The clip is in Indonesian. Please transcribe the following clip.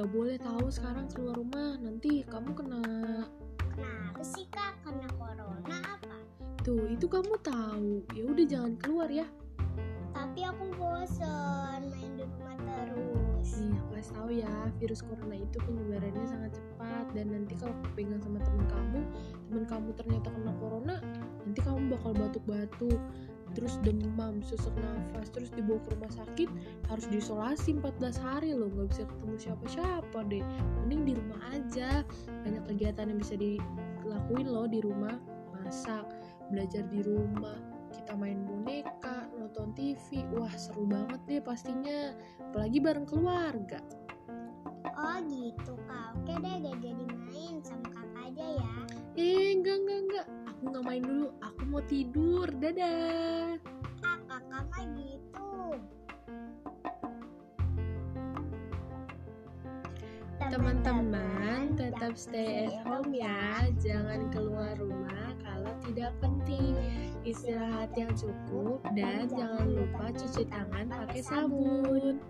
nggak boleh tahu sekarang keluar rumah, nanti kamu kena. Kenapa sih Kak? Kena corona apa? Tuh, itu kamu tahu. Ya udah jangan keluar ya. Tapi aku bosan main di rumah terus. Iya, kasih tahu ya, virus corona itu penyebarannya sangat cepat, dan nanti kalau pegang sama teman kamu ternyata kena corona, nanti kamu bakal batuk-batuk, terus demam, sesak nafas, terus dibawa ke rumah sakit, harus diisolasi 14 hari loh, nggak bisa ketemu siapa-siapa deh. Mending di rumah aja, banyak kegiatan yang bisa dilakuin loh di rumah, masak, belajar di rumah, kita main boneka, nonton TV, wah seru banget deh pastinya, apalagi bareng keluarga. Oh gitu Kak, oke deh, gak jadi main sama kakak aja ya. Enggak, aku gak main dulu, aku mau tidur, dadah. Ah kakak mah gitu. Teman-teman tetap stay at home ya, jangan keluar rumah kalau tidak penting. Istirahat yang cukup dan jangan lupa cuci tangan pakai sabun.